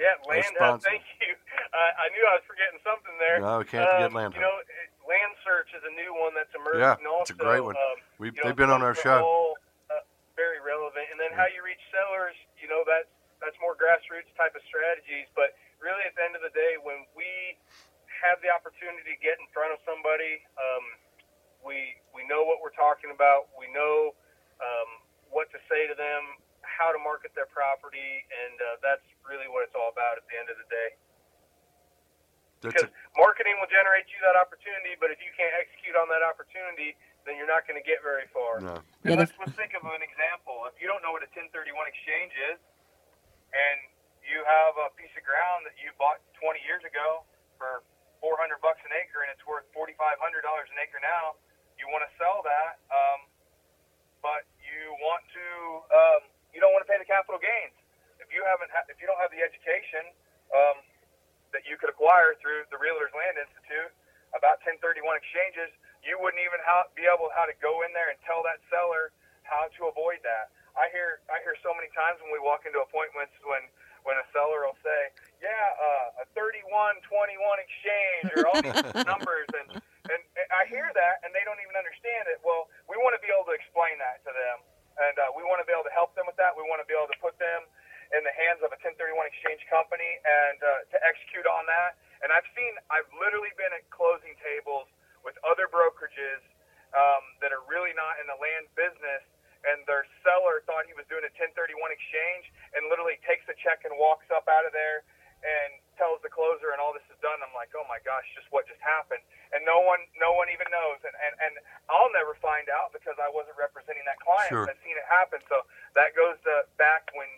yeah, LandHub. Thank you. I, I knew I was forgetting something there. No, we can't um, forget LandHub. You know, it, Land Search is a new one that's emerging. Yeah, also, it's a great one. Um, We've, you know, they've been on our show. All, uh, very relevant. And then yeah. how you reach sellers, you know, that's, that's more grassroots type of strategies. But really, at the end of the day, when we have the opportunity to get in front of somebody, um, we we know what we're talking about. We know um, what to say to them, how to market their property, and uh, that's really what it's all about at the end of the day. Because marketing will generate you that opportunity, but if you can't execute on that opportunity, then you're not going to get very far. No. Yeah, let's, let's think of an example. If you don't know what a ten thirty-one exchange is, and you have a piece of ground that you bought twenty years ago for four hundred bucks an acre, and it's worth forty-five hundred dollars an acre now, you want to sell that, um, but you want to, um, you don't want to pay the capital gains. If you haven't, ha- if you don't have the education, um, that you could acquire through the Realtors Land Institute about ten thirty-one exchanges, you wouldn't even how, be able how to go in there and tell that seller how to avoid that. I hear I hear so many times when we walk into appointments when, when a seller will say, yeah, uh, a thirty-one twenty-one exchange or all these numbers, and, and and I hear that and they don't even understand it. Well, we want to be able to explain that to them, and uh, we want to be able to help them with that. We want to be able to put them in the hands of a ten thirty-one exchange company and uh, to execute on that. And I've seen, I've literally been at closing tables with other brokerages um, that are really not in the land business, and their seller thought he was doing a ten thirty-one exchange and literally takes the check and walks up out of there and tells the closer and all this is done. I'm like, oh my gosh, just what just happened? And no one and I'll never find out because I wasn't representing that client. Sure. But I've seen it happen. So that goes to back when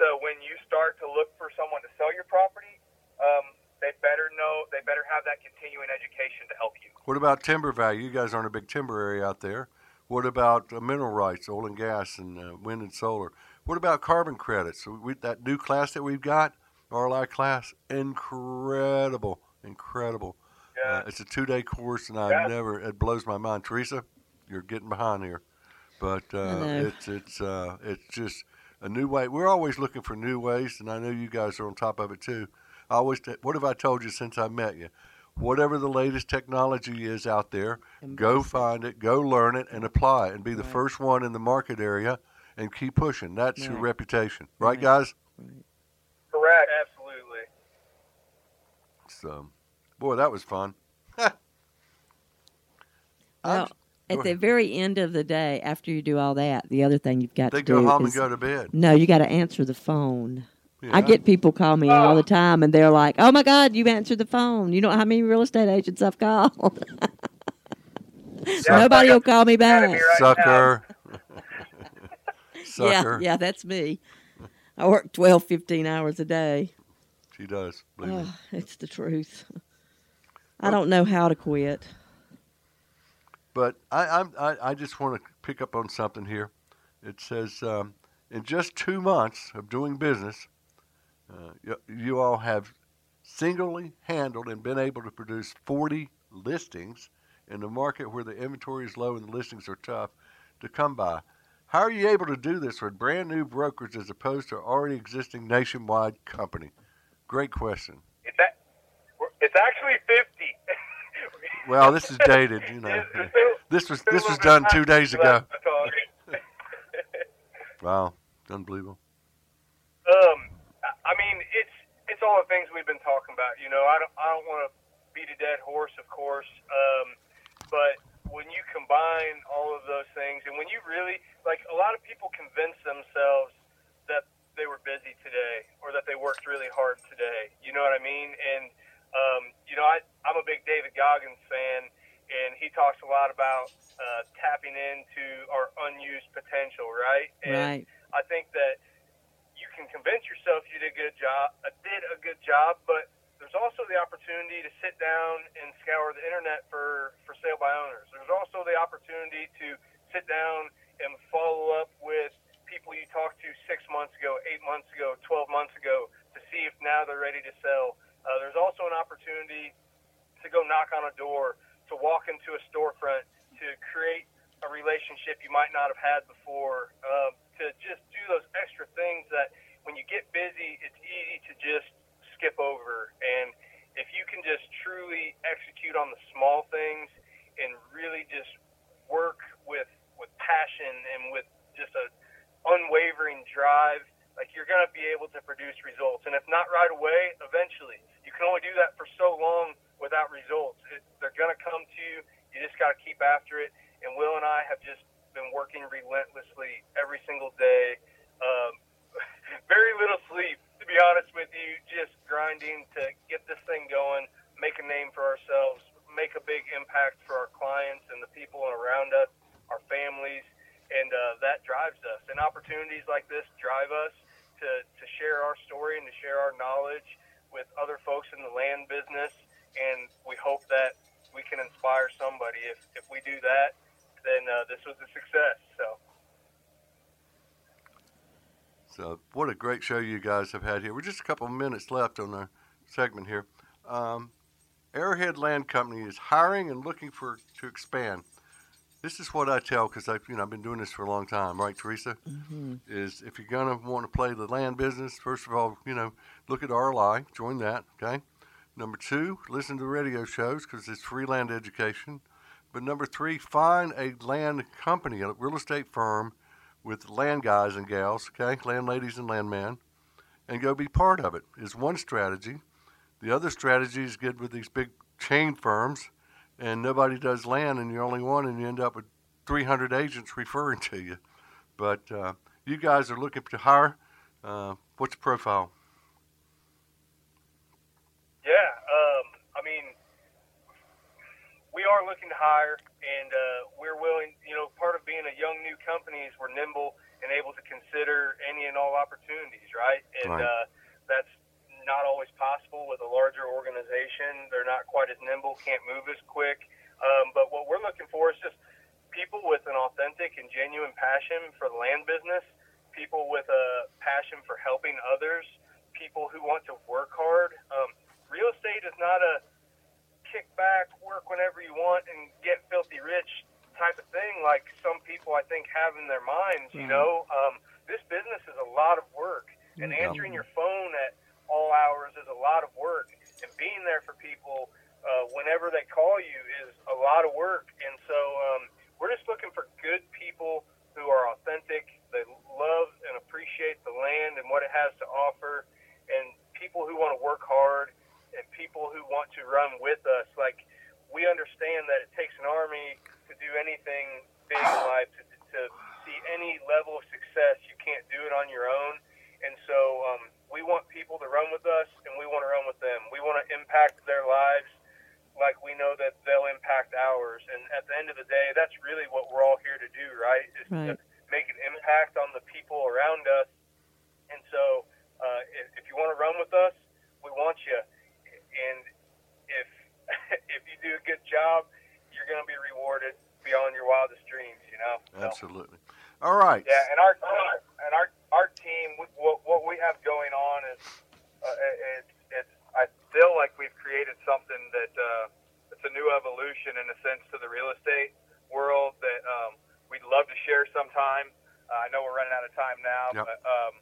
to when you start to look for someone to sell your property, um, they better know, they better have that continuing education to help you. What about timber value? You guys aren't a big timber area out there. What about uh, mineral rights, oil and gas, and uh, wind and solar? What about carbon credits? We, that new class that we've got, R L I class, incredible, incredible. Yeah. Uh, it's a two-day course, and I yeah. never, it blows my mind. Teresa, you're getting behind here. But uh, it's it's uh, it's just a new way. We're always looking for new ways, and I know you guys are on top of it too. I always t- what have I told you since I met you? Whatever the latest technology is out there, go find it, go learn it, and apply it, and be the right. first one in the market area, and keep pushing. That's right. your reputation. Right, right. guys? Right. Correct. Absolutely. So, boy, that was fun. Well, at the very end of the day, after you do all that, the other thing you've got they to do is... They go home and go to bed. No, you got to answer the phone. Yeah. I get people call me oh. all the time, and they're like, oh, my God, you answered the phone. You know how many real estate agents I've called? Nobody will call me back. Right Sucker. Sucker. Yeah, yeah, that's me. I work twelve, fifteen hours a day. She does. Believe oh, me. It's the truth. I don't know how to quit. But I I'm, I, I just want to pick up on something here. It says, um, in just two months of doing business, Uh, you, you all have singly handled and been able to produce forty listings in a market where the inventory is low and the listings are tough to come by. How are you able to do this with brand new brokers as opposed to already existing nationwide company? Great question. It's, that, it's actually fifty. Well, this is dated, you know. Still, this was this was done two days ago. Wow, unbelievable. Um. I mean, it's it's all the things we've been talking about. You know, I don't I don't want to beat a dead horse, of course, um, but when you combine all of those things, and when you really, like, a lot of people convince themselves that they were busy today or that they worked really hard today. You know what I mean? And um, you know, I I'm a big David Goggins fan, and he talks a lot about uh, tapping into our unused potential, right? And right. I think that you can convince yourself you did a good job, uh, did a good job, but there's also the opportunity to sit down and scour the internet for, for sale by owners. There's also the opportunity to sit down and follow up with people you talked to six months ago, eight months ago, twelve months ago to see if now they're ready to sell. Uh, there's also an opportunity to go knock on a door, to walk into a storefront, to create a relationship you might not have had before, uh, to just do those extra things that when you get busy, it's easy to just skip over. And if you can just truly execute on the small things and really just work with, with passion and with just an unwavering drive, like, you're going to be able to produce results. And if not right away, eventually. You can only do that for so long without results. It, they're going to come to you. You just got to keep after it. And Will and I have just been working relentlessly every single day. Um, very little sleep, to be honest with you, just grinding to get this thing going, make a name for ourselves, make a big impact for our clients and the people around us, our families, and uh, that drives us. And opportunities like this drive us to, to share our story and to share our knowledge with other folks in the land business, and we hope that we can inspire somebody. If, if we do that, then uh, this was a success. So. so what a great show you guys have had here. We're just a couple minutes left on our segment here. Um, Arrowhead Land Company is hiring and looking for to expand. This is what I tell, because I've, you know, I've been doing this for a long time, right, Teresa? Mm-hmm. Is if you're going to want to play the land business, first of all, you know, look at R L I, join that, okay? Number two, listen to the radio shows because it's free land education. But number three, find a land company, a real estate firm with land guys and gals, okay, land ladies and landmen, and go be part of it is one strategy. The other strategy is get with these big chain firms, and nobody does land, and you're only one, and you end up with three hundred agents referring to you. But uh, you guys are looking to hire. Uh, what's your profile? Yeah, um, I mean, we are looking to hire, and uh, we're willing, you know, part of being a young new company is we're nimble and able to consider any and all opportunities, right? And right. Uh, that's not always possible with a larger organization. They're not quite as nimble, can't move as quick. Um, but what we're looking for is just people with an authentic and genuine passion for the land business, people with a passion for helping others, people who want to work hard. Um, real estate is not a kick back, work whenever you want, and get filthy rich type of thing like some people I think have in their minds, you mm-hmm. know. Um, this business is a lot of work, and answering your phone at all hours is a lot of work, and being there for people uh, whenever they call you is a lot of work. And so um, we're just looking for good people who are authentic, that love and appreciate the land and what it has to offer, and people who want to work hard, and people who want to run with us. Like, we understand that it takes an army to do anything big in life, to, to see any level of success. You can't do it on your own. And so um, we want people to run with us, and we want to run with them. We want to impact their lives like we know that they'll impact ours. And at the end of the day, that's really what we're all here to do, right? Is right. to make an impact on the people around us. And so uh, if, if you want to run with us, we want you. And if if you do a good job, you're going to be rewarded beyond your wildest dreams, you know. So, absolutely. All right. Yeah, and our and our our team, what what we have going on is uh, it's it's I feel like we've created something that uh, it's a new evolution in a sense to the real estate world that um, we'd love to share sometime. Uh, I know we're running out of time now, yep. but um,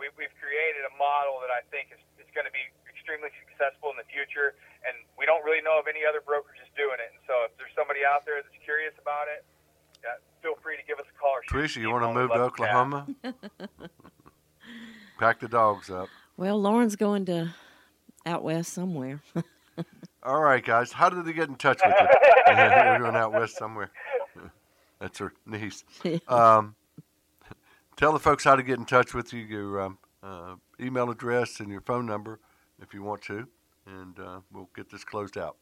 we we've created a model that I think is it's going to be extremely successful in the future, and we don't really know of any other brokers just doing it. And so if there's somebody out there that's curious about it, yeah, feel free to give us a call. Or Teresa, you want to move to Oklahoma? Pack the dogs up. Well, Lauren's going to out west somewhere. All right, guys. How did they get in touch with you? We're going out west somewhere. That's her niece. Um, tell the folks how to get in touch with you, your um, uh, email address and your phone number, if you want to, and uh, we'll get this closed out.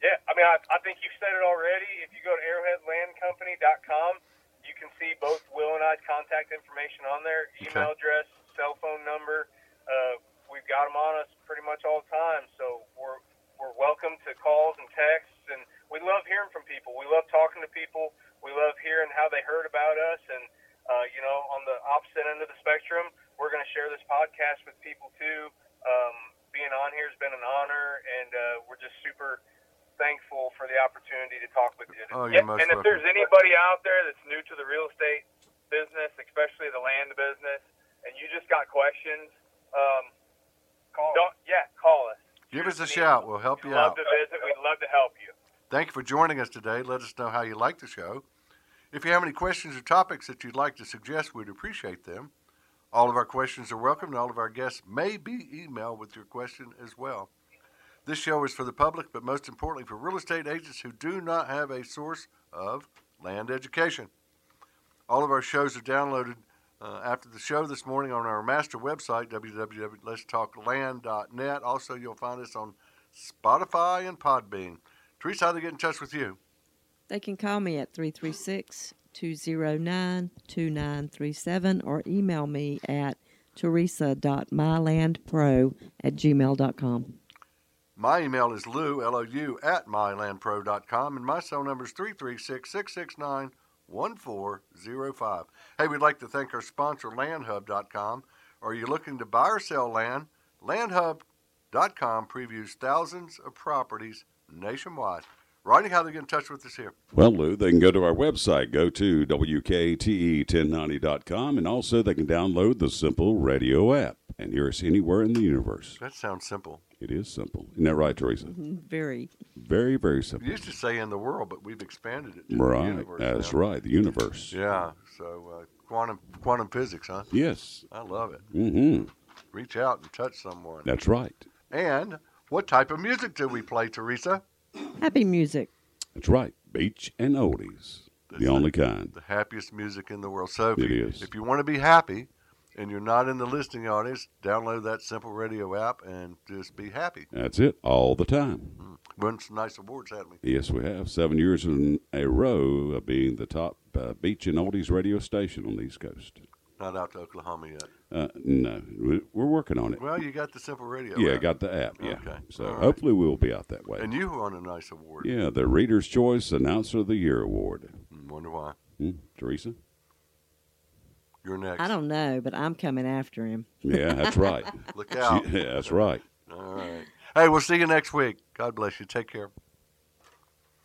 Yeah, I mean, I, I think you've said it already. If you go to arrowhead land company dot com, you can see both Will and I's contact information on there, email okay. address, cell phone number. Uh, we've got them on us pretty much all the time, so we're we're welcome to calls and texts, and we love hearing from people. We love talking to people. We love hearing how they heard about us, and, uh, you know, on the opposite end of the spectrum, we're going to share this podcast with people, too. Um, being on here has been an honor, and uh, we're just super thankful for the opportunity to talk with you. Oh, yeah, and if there's anybody out there that's new to the real estate business, especially the land business, and you just got questions, um, call don't, us. Yeah, call us. Give us a shout. We'll help you out. We'd love to visit. We'd love to help you. Thank you for joining us today. Let us know how you like the show. If you have any questions or topics that you'd like to suggest, we'd appreciate them. All of our questions are welcome, and all of our guests may be emailed with your question as well. This show is for the public, but most importantly for real estate agents who do not have a source of land education. All of our shows are downloaded uh, after the show this morning on our master website, w w w dot lets talk land dot net. Also, you'll find us on Spotify and Podbean. Teresa, how do they get in touch with you? They can call me at three three six, two oh nine, two nine three seven or email me at teresa dot my land pro at gmail dot com. My email is lou, L O U, at my land pro dot com, and my cell number is three three six, six six nine, one four oh five. Hey, we'd like to thank our sponsor, land hub dot com. Are you looking to buy or sell land? land hub dot com previews thousands of properties nationwide. Rodney, how do they get in touch with us here? Well, Lou, they can go to our website. Go to W K T E ten ninety dot com, and also they can download the Simple Radio app and hear us anywhere in the universe. That sounds simple. It is simple. Isn't that right, Teresa? Very. Very, very simple. You used to say in the world, but we've expanded it to right. the universe. That's now. right, the universe. Yeah, so uh, quantum quantum physics, huh? Yes. I love it. Mm-hmm. Reach out and touch someone. That's right. And what type of music do we play, Teresa? Happy music. That's right. Beach and oldies. That's the only kind. The happiest music in the world. So if, it you, is. if you want to be happy, and you're not in the listing audience, download that Simple Radio app and just be happy. That's it, all the time. Mm. Won some nice awards, haven't we? Yes, we have. Seven years in a row of being the top uh, beach and oldies radio station on the East Coast. Not out to Oklahoma yet. Uh, no, we're working on it. Well, you got the Simple Radio Yeah, app. Got the app, yeah. Okay. So right. Hopefully we'll be out that way. And you won a nice award. Yeah, the Reader's Choice Announcer of the Year Award. Wonder why. Hmm. Teresa? You're next. I don't know, but I'm coming after him. Yeah, that's right. Look out. Yeah, that's right. All right. Hey, we'll see you next week. God bless you. Take care.